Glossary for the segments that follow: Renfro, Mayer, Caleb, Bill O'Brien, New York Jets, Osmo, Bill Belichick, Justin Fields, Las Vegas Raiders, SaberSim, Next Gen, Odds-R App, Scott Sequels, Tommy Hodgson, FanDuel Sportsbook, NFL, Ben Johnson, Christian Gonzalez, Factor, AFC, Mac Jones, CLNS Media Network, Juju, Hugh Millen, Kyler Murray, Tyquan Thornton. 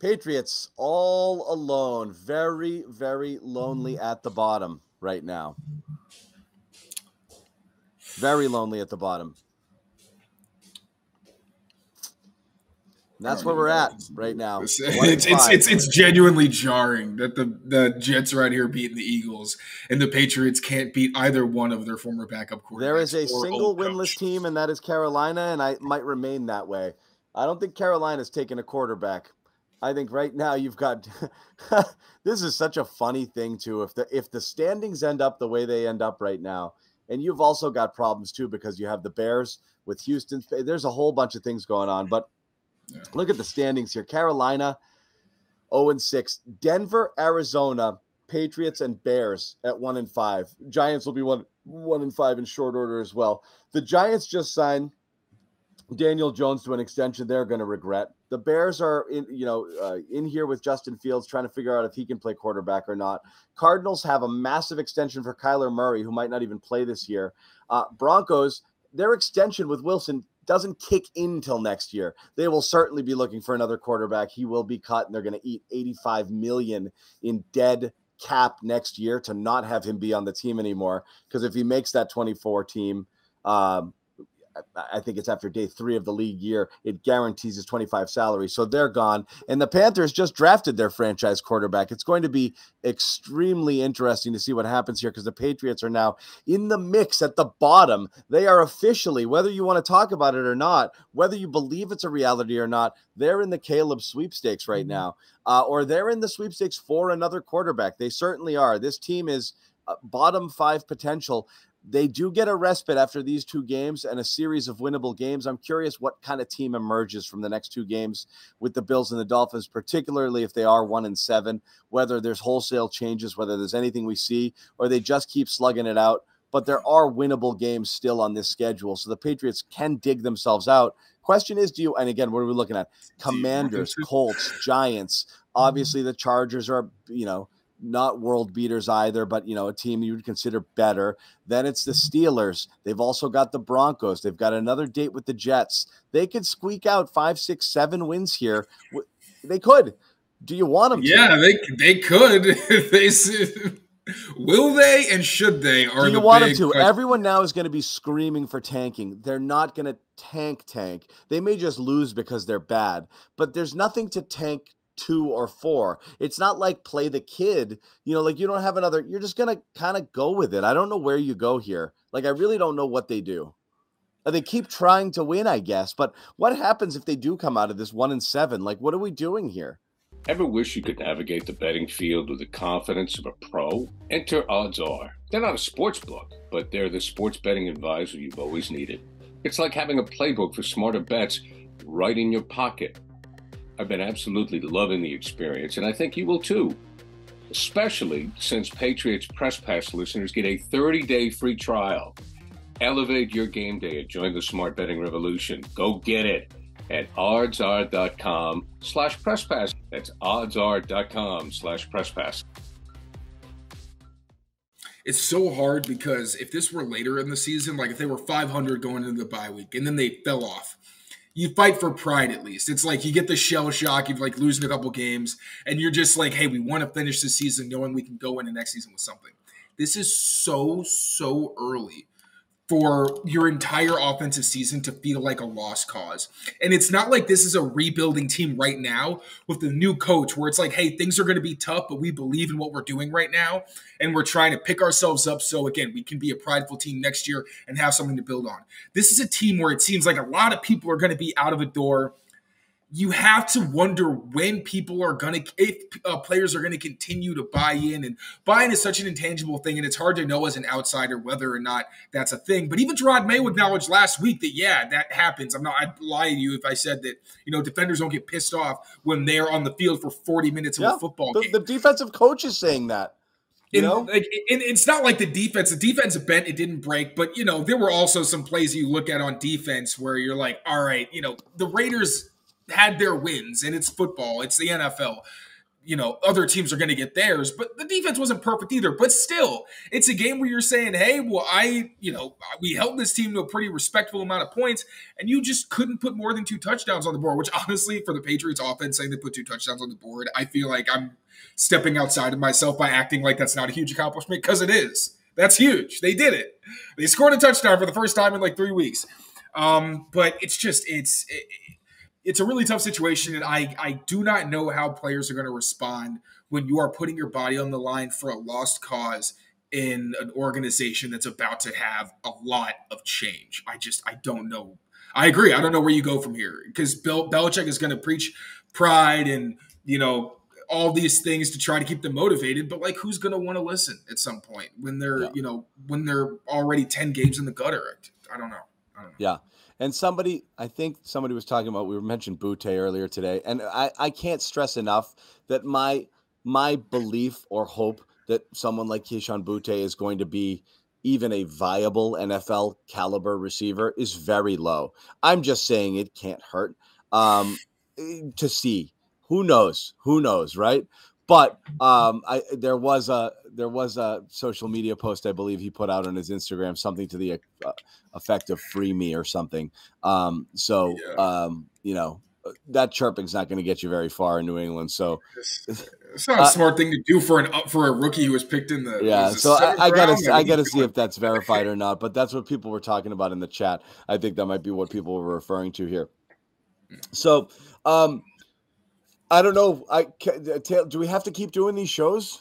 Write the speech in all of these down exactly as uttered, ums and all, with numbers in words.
Patriots all alone, very, very lonely at the bottom right now. Very lonely at the bottom. And that's where we're at right now. It's it's, it's it's genuinely jarring that the, the Jets are out here beating the Eagles and the Patriots can't beat either one of their former backup quarterbacks. There is a single winless team, and that is Carolina, and I might remain that way. I don't think Carolina's taking a quarterback. I think right now you've got – this is such a funny thing, too. If the if the standings end up the way they end up right now, and you've also got problems, too, because you have the Bears with Houston. There's a whole bunch of things going on. But look at the standings here. Carolina, oh and six. Denver, Arizona, Patriots, and Bears at one and five. Giants will be one, one and five in short order as well. The Giants just signed Daniel Jones to an extension they're going to regret. The Bears are in, you know, uh, in here with Justin Fields trying to figure out if he can play quarterback or not. Cardinals have a massive extension for Kyler Murray, who might not even play this year. Uh, Broncos, their extension with Wilson doesn't kick in till next year. They will certainly be looking for another quarterback. He will be cut, and they're going to eat eighty-five million dollars in dead cap next year to not have him be on the team anymore. Because if he makes that twenty-four team, um, I think it's after day three of the league year, it guarantees his twenty-five salary. So they're gone. And the Panthers just drafted their franchise quarterback. It's going to be extremely interesting to see what happens here, because the Patriots are now in the mix at the bottom. They are officially, whether you want to talk about it or not, whether you believe it's a reality or not, they're in the Caleb sweepstakes right now, uh, or they're in the sweepstakes for another quarterback. They certainly are. This team is uh, bottom five potential. They do get a respite after these two games and a series of winnable games. I'm curious what kind of team emerges from the next two games with the Bills and the Dolphins, particularly if they are one and seven, whether there's wholesale changes, whether there's anything we see, or they just keep slugging it out. But there are winnable games still on this schedule, so the Patriots can dig themselves out. Question is, do you, and again, what are we looking at? Commanders, Colts, Giants. Obviously the Chargers are, you know, not world beaters either, but, you know, a team you would consider better. Then it's the Steelers. They've also got the Broncos. They've got another date with the Jets. They could squeak out five, six, seven wins here. They could. Do you want them to? Yeah, they they could. They will they and should they? Are Do you the want them to? Question. Everyone now is going to be screaming for tanking. They're not going to tank tank. They may just lose because they're bad, but there's nothing to tank two or four. It's not like play the kid, you know, like you don't have another, you're just going to kind of go with it. I don't know where you go here. Like, I really don't know what they do. They keep trying to win, I guess. But what happens if they do come out of this one and seven? Like, what are we doing here? Ever wish you could navigate the betting field with the confidence of a pro? Enter Odds-R. They're not a sports book, but they're the sports betting advisor you've always needed. It's like having a playbook for smarter bets right in your pocket. I've been absolutely loving the experience, and I think you will too, especially since Patriots Press Pass listeners get a thirty-day free trial. Elevate your game day and join the smart betting revolution. Go get it at odds r dot com slash press pass. That's odds r dot com slash press pass. It's so hard because if this were later in the season, like if they were five hundred going into the bye week and then they fell off, you fight for pride at least. It's like you get the shell shock, you've like losing a couple games, and you're just like, hey, we want to finish this season knowing we can go into next season with something. This is so, so early for your entire offensive season to feel like a lost cause. And it's not like this is a rebuilding team right now with the new coach where it's like, hey, things are going to be tough, but we believe in what we're doing right now, and we're trying to pick ourselves up so, again, we can be a prideful team next year and have something to build on. This is a team where it seems like a lot of people are going to be out of a door. you have to wonder when people are going to, if uh, players are going to continue to buy in. And buy-in is such an intangible thing, and it's hard to know as an outsider whether or not that's a thing. But even Gerard Mayo acknowledged last week that, yeah, that happens. I'm not, I'd lie to you if I said that, you know, defenders don't get pissed off when they are on the field for forty minutes of yeah, a football the, game. The defensive coach is saying that. You know? And, like, and it's not like the defense, the defense bent, it didn't break, but, you know, there were also some plays you look at on defense where you're like, all right, you know, the Raiders had their wins, and it's football, it's the N F L. You know, other teams are going to get theirs, but the defense wasn't perfect either. But still, it's a game where you're saying, hey, well, I, you know, we held this team to a pretty respectful amount of points, and you just couldn't put more than two touchdowns on the board, which honestly, for the Patriots offense, saying they put two touchdowns on the board, I feel like I'm stepping outside of myself by acting like that's not a huge accomplishment, because it is. That's huge. They did it. They scored a touchdown for the first time in like three weeks. Um, but it's just, it's it, – it's a really tough situation, and I, I do not know how players are going to respond when you are putting your body on the line for a lost cause in an organization that's about to have a lot of change. I just – I don't know. I agree. I don't know where you go from here, because Bill Belichick is going to preach pride and, you know, all these things to try to keep them motivated. But, like, who's going to want to listen at some point when they're, yeah. you know, when they're already ten games in the gutter? I don't know. I don't know. Yeah. And somebody, I think somebody was talking about, we mentioned Boutte earlier today, and I, I can't stress enough that my my belief or hope that someone like Keyshawn Boutte is going to be even a viable N F L caliber receiver is very low. I'm just saying it can't hurt um, to see. Who knows? Who knows, right? But um, I, there was a there was a social media post I believe he put out on his Instagram, something to the uh, effect of "free me" or something. Um, so yeah. um, you know, that chirping's not going to get you very far in New England. So it's, it's not uh, a smart thing to do for an up for a rookie who was picked in the yeah. So I got to I got to see if that's verified or not. But that's what people were talking about in the chat. I think that might be what people were referring to here. So. Um, I don't know. I do we have to keep doing these shows?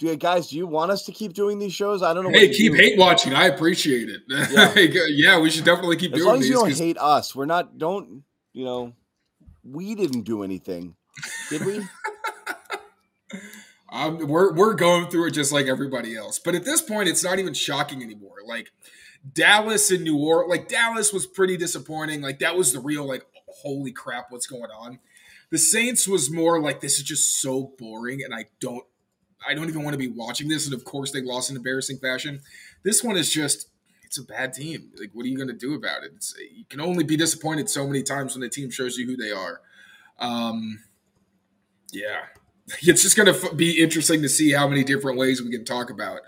Do you guys? Do you want us to keep doing these shows? I don't know. Hey, what keep do. hate watching. I appreciate it. Yeah, yeah we should definitely keep as doing. As long as these, you don't cause... hate us, we're not. Don't you know? We didn't do anything, did we? um, we're we're going through it just like everybody else. But at this point, it's not even shocking anymore. Like Dallas and New Orleans. Like Dallas was pretty disappointing. Like that was the real like holy crap, what's going on? The Saints was more like, this is just so boring, and I don't I don't even want to be watching this. And, of course, they lost in embarrassing fashion. This one is just – it's a bad team. Like, what are you going to do about it? It's, you can only be disappointed so many times when a team shows you who they are. Um, yeah. It's just going to be interesting to see how many different ways we can talk about,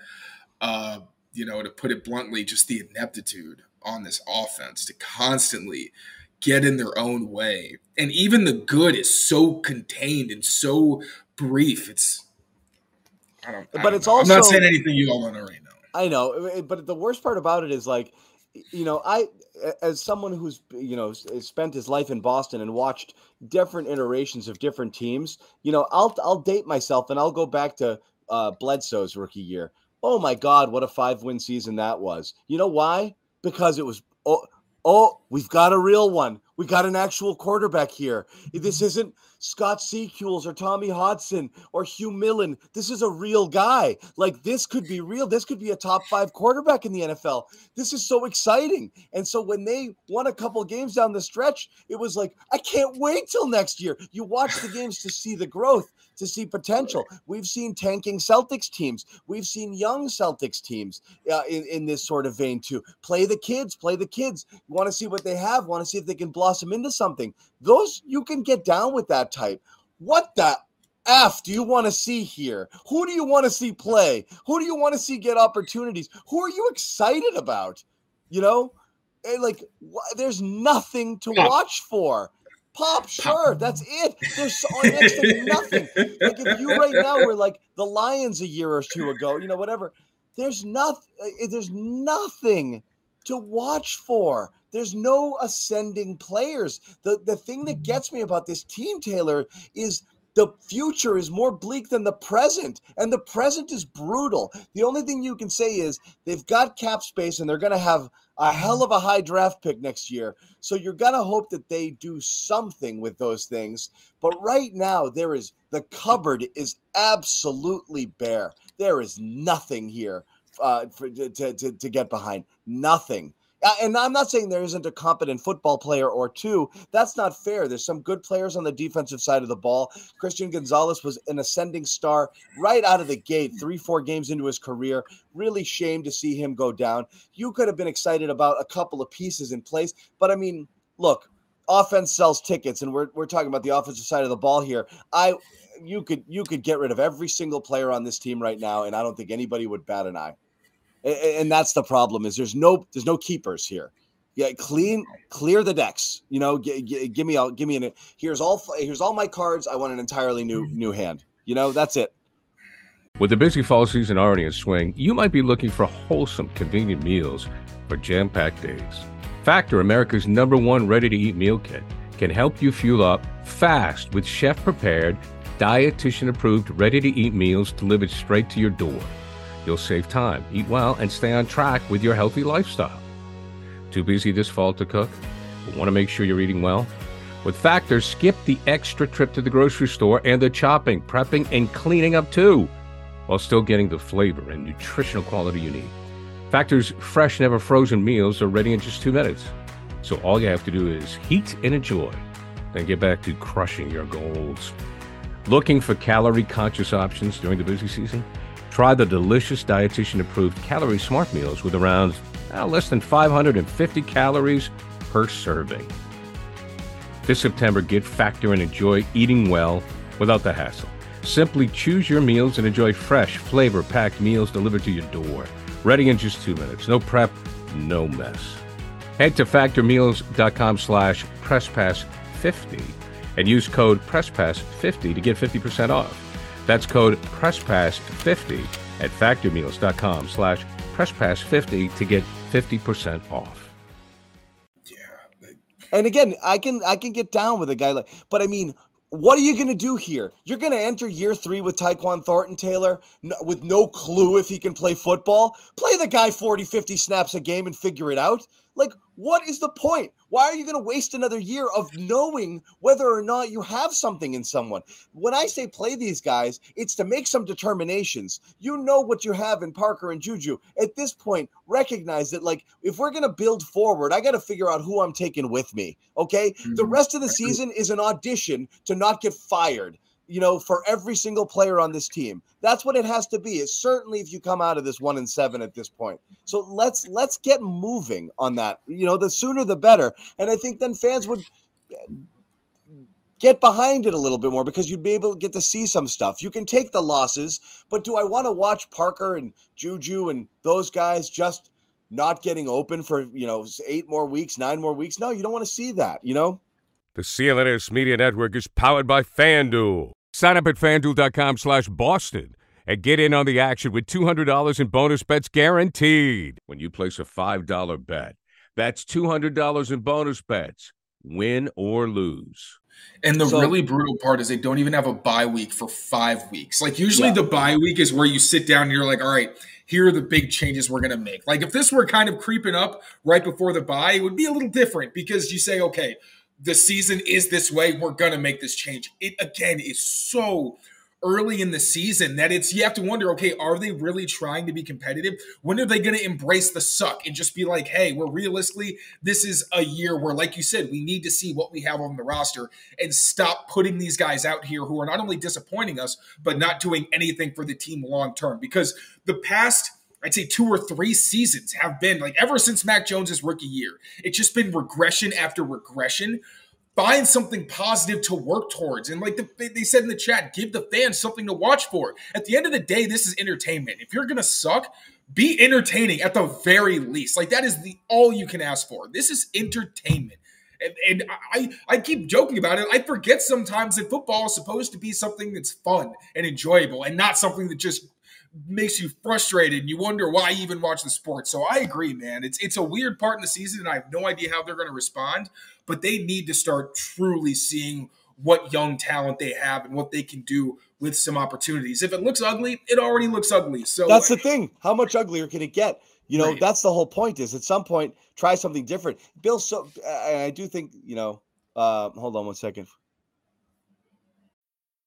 uh, you know, to put it bluntly, just the ineptitude on this offense to constantly – get in their own way. And even the good is so contained and so brief. It's I don't I But don't it's know. also I'm not saying anything you all want to right now. I know, but the worst part about it is like, you know, I as someone who's, you know, spent his life in Boston and watched different iterations of different teams, you know, I'll I'll date myself and I'll go back to uh Bledsoe's rookie year. Oh my God, what a five-win season that was. You know why? Because it was oh, Oh, we've got a real one. We got an actual quarterback here. This isn't Scott Sequels or Tommy Hodgson or Hugh Millen. This is a real guy. Like, this could be real. This could be a top five quarterback in the N F L. This is so exciting. And so when they won a couple games down the stretch, it was like, I can't wait till next year. You watch the games to see the growth, to see potential. We've seen tanking Celtics teams. We've seen young Celtics teams uh, in, in this sort of vein too. Play the kids, play the kids. You want to see what they have, want to see if they can blossom into something. Those, you can get down with that type. What the F do you want to see here? Who do you want to see play? Who do you want to see get opportunities? Who are you excited about? You know, and like wh- there's nothing to watch for. Pop, sure, that's it. There's so, next to nothing. Like if you right now were like the Lions a year or two ago, you know, whatever. There's nothing. There's nothing to watch for. There's no ascending players. The the thing that gets me about this team, Taylor, is The future is more bleak than the present, and the present is brutal. The only thing you can say is they've got cap space, and they're going to have a hell of a high draft pick next year. So you're going to hope that they do something with those things. But right now, there is the cupboard is absolutely bare. There is nothing here uh, for, to, to, to get behind. Nothing. And I'm not saying there isn't a competent football player or two. That's not fair. There's some good players on the defensive side of the ball. Christian Gonzalez was an ascending star right out of the gate, three, four games into his career. Really shame to see him go down. You could have been excited about a couple of pieces in place. But, I mean, look, offense sells tickets, and we're, we're talking about the offensive side of the ball here. I you could you could get rid of every single player on this team right now, and I don't think anybody would bat an eye. And that's the problem is there's no there's no keepers here. Yeah, clean, clear the decks. You know, g g give me all, give me an. Here's all here's all my cards. I want an entirely new new hand. You know, that's it. With the busy fall season already in swing, you might be looking for wholesome, convenient meals for jam-packed days. Factor, America's number one ready-to-eat meal kit, can help you fuel up fast with chef-prepared, dietitian-approved, ready-to-eat meals delivered straight to your door. You'll save time, eat well, and stay on track with your healthy lifestyle. Too busy this fall to cook? But want to make sure you're eating well? With Factor, skip the extra trip to the grocery store and the chopping, prepping, and cleaning up too, while still getting the flavor and nutritional quality you need. Factor's fresh, never frozen meals are ready in just two minutes. So all you have to do is heat and enjoy, then get back to crushing your goals. Looking for calorie-conscious options during the busy season? Try the delicious dietitian-approved Calorie Smart meals with around uh, less than five hundred fifty calories per serving. This September, get Factor and enjoy eating well without the hassle. Simply choose your meals and enjoy fresh, flavor-packed meals delivered to your door. Ready in just two minutes. No prep, no mess. Head to factor meals dot com slash press pass fifty and use code press pass fifty to get fifty percent off. That's code press pass fifty at factor meals dot com slash press pass fifty to get fifty percent off. Yeah. And again, I can I can get down with a guy like, but I mean, what are you going to do here? You're going to enter year three with Tyquan Thornton, Taylor, no, with no clue if he can play football. Play the guy forty, fifty snaps a game and figure it out. Like, what is the point? Why are you going to waste another year of knowing whether or not you have something in someone? When I say play these guys, it's to make some determinations. You know what you have in Parker and Juju. At this point, recognize that, like, if we're going to build forward, I got to figure out who I'm taking with me, okay? Mm-hmm. The rest of the season is an audition to not get fired, you know, for every single player on this team. That's what it has to be. It's certainly if you come out of this one and seven at this point. So let's let's get moving on that. You know, the sooner the better. And I think then fans would get behind it a little bit more because you'd be able to get to see some stuff. You can take the losses, but do I want to watch Parker and Juju and those guys just not getting open for, you know, eight more weeks, nine more weeks? No, you don't want to see that, you know? The C L N S Media Network is powered by FanDuel. Sign up at FanDuel.com slash Boston and get in on the action with two hundred dollars in bonus bets guaranteed. When you place a five dollar bet, that's two hundred dollars in bonus bets, win or lose. And the so, really brutal part is they don't even have a bye week for five weeks. Like usually yeah. the bye week is where you sit down and you're like, all right, here are the big changes we're going to make. Like if this were kind of creeping up right before the bye, it would be a little different because you say, okay, the season is this way. We're going to make this change. It, again, is so early in the season that it's you have to wonder, okay, are they really trying to be competitive? When are they going to embrace the suck and just be like, hey, we're realistically, this is a year where, like you said, we need to see what we have on the roster and stop putting these guys out here who are not only disappointing us, but not doing anything for the team long term. Because the past – I'd say two or three seasons have been, like, ever since Mac Jones' rookie year, it's just been regression after regression. Find something positive to work towards. And like the, they said in the chat, give the fans something to watch for. At the end of the day, this is entertainment. If you're going to suck, be entertaining at the very least. Like that is the all you can ask for. This is entertainment. And, and I, I keep joking about it. I forget sometimes that football is supposed to be something that's fun and enjoyable and not something that just – makes you frustrated and you wonder why you even watch the sport. So I agree, man. It's it's a weird part in the season and I have no idea how they're going to respond, but they need to start truly seeing what young talent they have and what they can do with some opportunities. If it looks ugly, it already looks ugly. So that's the thing. How much uglier can it get? You know, right. That's the whole point is at some point, try something different. Bill, so I do think, you know, uh, hold on one second.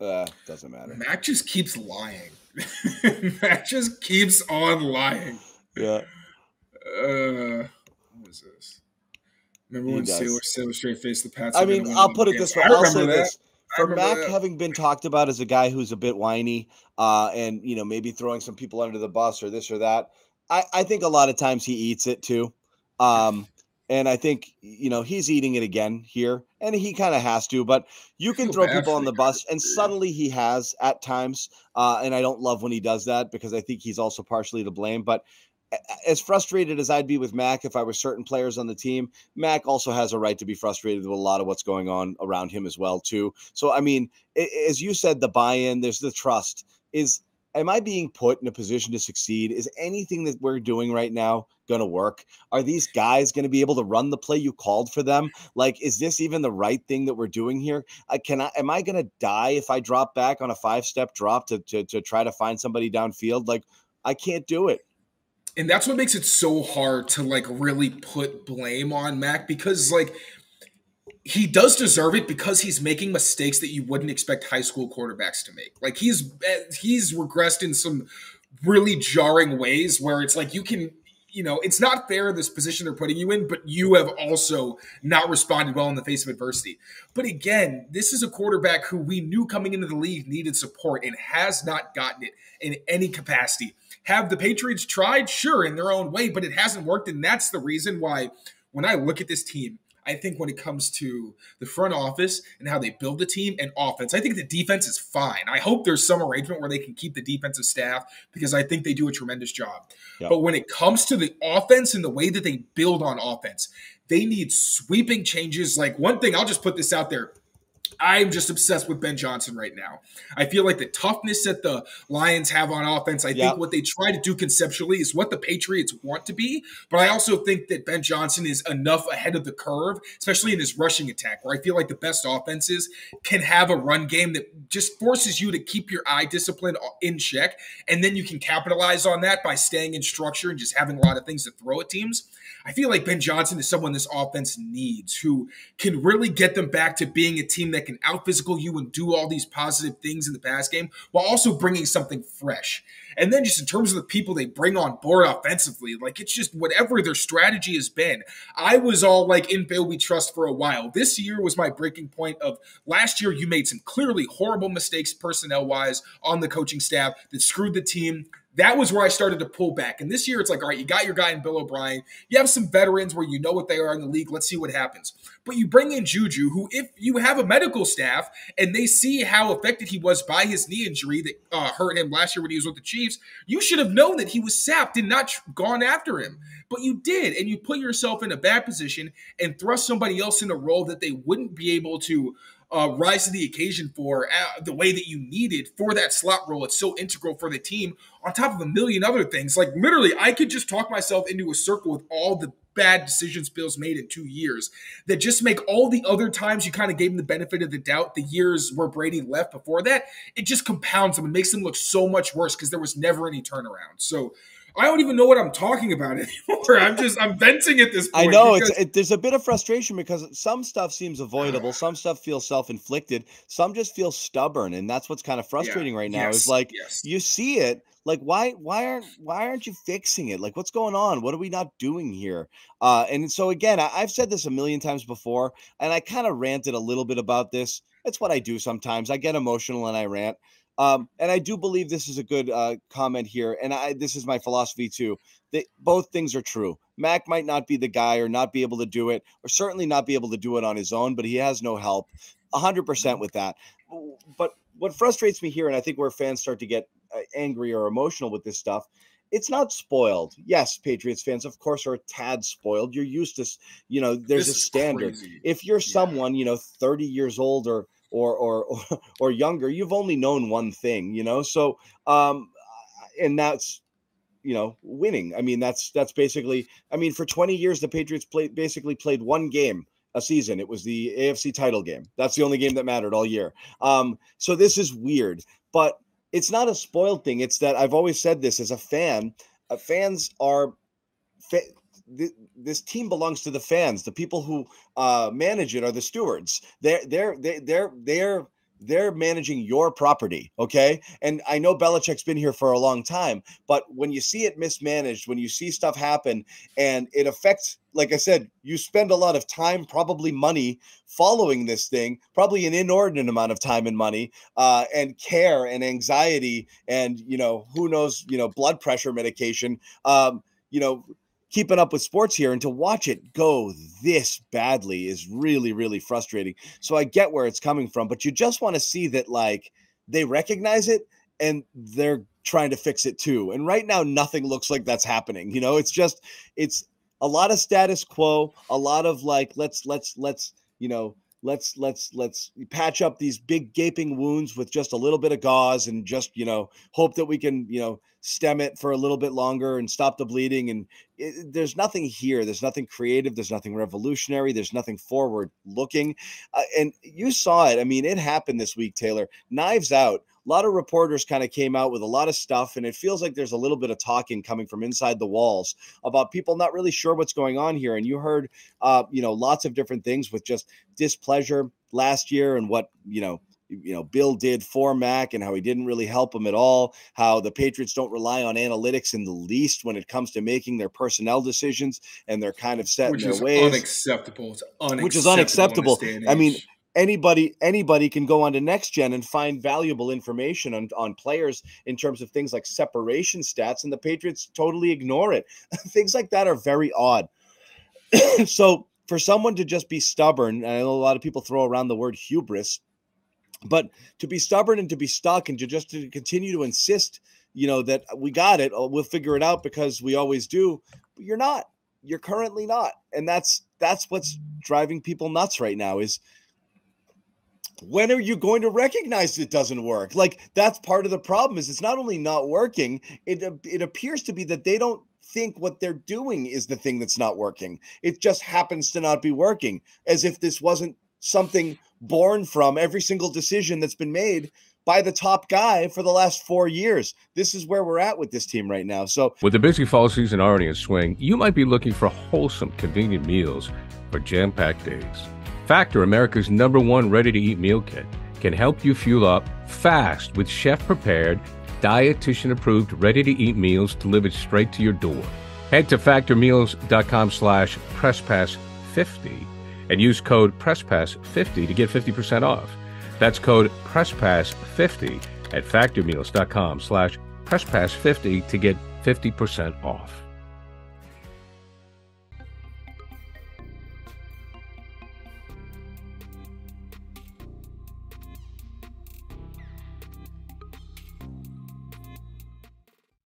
Uh, doesn't matter. Mac just keeps lying. Mac just keeps on lying. Yeah. Uh, what is this? Remember when Sailor Sailor Straight faced the Pats? I mean, I'll put it this way. I'll say this. For Mac having been talked about as a guy who's a bit whiny, uh, and you know, maybe throwing some people under the bus or this or that, I, I think a lot of times he eats it too. Um And I think, you know, he's eating it again here, and he kind of has to, but you can throw people on the bus, and suddenly he has at times. Uh, and I don't love when he does that because I think he's also partially to blame. But as frustrated as I'd be with Mac if I were certain players on the team, Mac also has a right to be frustrated with a lot of what's going on around him as well, too. So, I mean, as you said, the buy-in, there's the trust is, am I being put in a position to succeed? Is anything that we're doing right now going to work? Are these guys going to be able to run the play you called for them? Like, is this even the right thing that we're doing here? I can I, am I going to die if I drop back on a five-step drop to, to to try to find somebody downfield? Like, I can't do it. And that's what makes it so hard to, like, really put blame on Mac because, like, he does deserve it because he's making mistakes that you wouldn't expect high school quarterbacks to make. Like he's, he's regressed in some really jarring ways where it's like, you can, you know, it's not fair this position they're putting you in, but you have also not responded well in the face of adversity. But again, this is a quarterback who we knew coming into the league needed support and has not gotten it in any capacity. Have the Patriots tried? Sure, in their own way, but it hasn't worked. And that's the reason why when I look at this team, I think when it comes to the front office and how they build the team and offense, I think the defense is fine. I hope there's some arrangement where they can keep the defensive staff because I think they do a tremendous job. Yep. But when it comes to the offense and the way that they build on offense, they need sweeping changes. Like one thing, I'll just put this out there. I'm just obsessed with Ben Johnson right now. I feel like the toughness that the Lions have on offense, I yep. think what they try to do conceptually is what the Patriots want to be. But I also think that Ben Johnson is enough ahead of the curve, especially in his rushing attack, where I feel like the best offenses can have a run game that just forces you to keep your eye discipline in check. And then you can capitalize on that by staying in structure and just having a lot of things to throw at teams. I feel like Ben Johnson is someone this offense needs who can really get them back to being a team that can out-physical you and do all these positive things in the pass game while also bringing something fresh. And then just in terms of the people they bring on board offensively, like it's just whatever their strategy has been. I was all like in Bill we trust for a while. This year was my breaking point of last year you made some clearly horrible mistakes personnel-wise on the coaching staff that screwed the team. That was where I started to pull back. And this year it's like, all right, you got your guy in Bill O'Brien. You have some veterans where you know what they are in the league. Let's see what happens. But you bring in Juju, who if you have a medical staff and they see how affected he was by his knee injury that uh, hurt him last year when he was with the Chiefs, you should have known that he was sapped and not gone after him. But you did, and you put yourself in a bad position and thrust somebody else in a role that they wouldn't be able to Uh, rise to the occasion for uh, the way that you needed for that slot role. It's so integral for the team on top of a million other things. Like literally I could just talk myself into a circle with all the bad decisions Bill's made in two years that just make all the other times you kind of gave him the benefit of the doubt, the years where Brady left before that, it just compounds them and makes them look so much worse because there was never any turnaround. So I don't even know what I'm talking about anymore. I'm just, I'm venting at this point. I know it's, it, there's a bit of frustration because some stuff seems avoidable. Some stuff feels self-inflicted. Some just feel stubborn. And that's what's kind of frustrating yeah, right now yes, is like, yes. you see it. Like, why, why aren't, why aren't you fixing it? Like, what's going on? What are we not doing here? Uh, and so again, I, I've said this a million times before, and I kind of ranted a little bit about this. That's what I do sometimes. I get emotional and I rant. Um, and I do believe this is a good uh, comment here. And I, this is my philosophy too, that both things are true. Mac might not be the guy or not be able to do it, or certainly not be able to do it on his own, but he has no help. A hundred percent with that. But what frustrates me here, and I think where fans start to get angry or emotional with this stuff, it's not spoiled. Yes, Patriots fans, of course, are a tad spoiled. You're used to, you know, there's this a standard. Crazy. If you're someone, yeah. you know, thirty years old or, or, or, or younger, you've only known one thing, you know? So, um, and that's, you know, winning. I mean, that's, that's basically, I mean, for twenty years, the Patriots played, basically played one game a season. It was the A F C title game. That's the only game that mattered all year. Um, so this is weird, but it's not a spoiled thing. It's that I've always said this as a fan. Uh, fans are fa- th- this team belongs to the fans. The people who uh, manage it are the stewards. They're they're they're they're they're they're managing your property, okay? And I know Belichick's been here for a long time, but when you see it mismanaged, when you see stuff happen, and it affects, like I said, you spend a lot of time, probably money, following this thing, probably an inordinate amount of time and money, uh, and care and anxiety and, you know, who knows, you know, blood pressure medication, um, you know, keeping up with sports here, and to watch it go this badly is really, really frustrating. So I get where it's coming from, but you just want to see that, like, they recognize it and they're trying to fix it too. And right now, nothing looks like that's happening. You know, it's just, it's a lot of status quo, a lot of like, let's, let's, let's, you know, let's, let's, let's patch up these big gaping wounds with just a little bit of gauze and just, you know, hope that we can, you know, stem it for a little bit longer and stop the bleeding. And it, there's nothing here. There's nothing creative. There's nothing revolutionary. There's nothing forward looking. Uh, and you saw it. I mean, it happened this week, Taylor. Knives out. A lot of reporters kind of came out with a lot of stuff, and it feels like there's a little bit of talking coming from inside the walls about people not really sure what's going on here. And you heard, uh, you know, lots of different things with just displeasure last year and what, you know, you know, Bill did for Mac and how he didn't really help him at all, how the Patriots don't rely on analytics in the least when it comes to making their personnel decisions, and they're kind of set which in their ways. Unacceptable. It's unacceptable. Which is unacceptable. I mean, Anybody, anybody can go on to Next Gen and find valuable information on, on players in terms of things like separation stats, and the Patriots totally ignore it. Things like that are very odd. So for someone to just be stubborn, and I know a lot of people throw around the word hubris, but to be stubborn and to be stuck and to just to continue to insist, you know, that we got it, we'll figure it out because we always do, but you're not. You're currently not. And that's that's what's driving people nuts right now is, when are you going to recognize it doesn't work? Like, that's part of the problem is it's not only not working, it it appears to be that they don't think what they're doing is the thing that's not working. It just happens to not be working, as if this wasn't something born from every single decision that's been made by the top guy for the last four years. This is where we're at with this team right now. So with the busy fall season already in swing, you might be looking for wholesome, convenient meals for jam-packed days. Factor, America's number one ready-to-eat meal kit, can help you fuel up fast with chef-prepared, dietitian-approved, ready-to-eat meals delivered straight to your door. Head to factor meals dot com slash press pass fifty and use code press pass fifty to get fifty percent off. That's code press pass fifty at factor meals dot com slash press pass fifty to get fifty percent off.